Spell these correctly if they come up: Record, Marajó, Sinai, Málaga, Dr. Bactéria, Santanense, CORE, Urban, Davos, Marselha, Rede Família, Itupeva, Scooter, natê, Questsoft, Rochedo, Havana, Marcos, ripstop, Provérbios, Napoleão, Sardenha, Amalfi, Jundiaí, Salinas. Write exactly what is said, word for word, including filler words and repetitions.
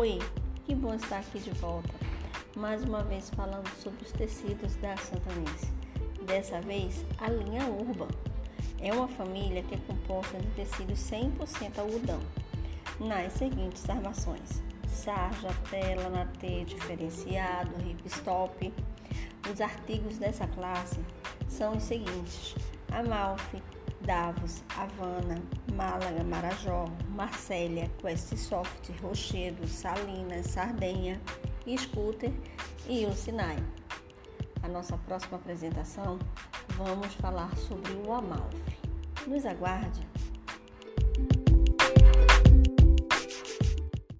Oi, que bom estar aqui de volta, mais uma vez falando sobre os tecidos da Santanense. Dessa vez, a linha Urban. É uma família que é composta de tecidos cem por cento algodão, nas seguintes armações: sarja, tela, natê, diferenciado, ripstop. Os artigos dessa classe são os seguintes: Amalfi, Davos, Havana, Málaga, Marajó, Marselha, Questsoft, Rochedo, Salinas, Sardenha, Scooter e o Sinai. A nossa próxima apresentação, vamos falar sobre o Amalfi. Nos aguarde!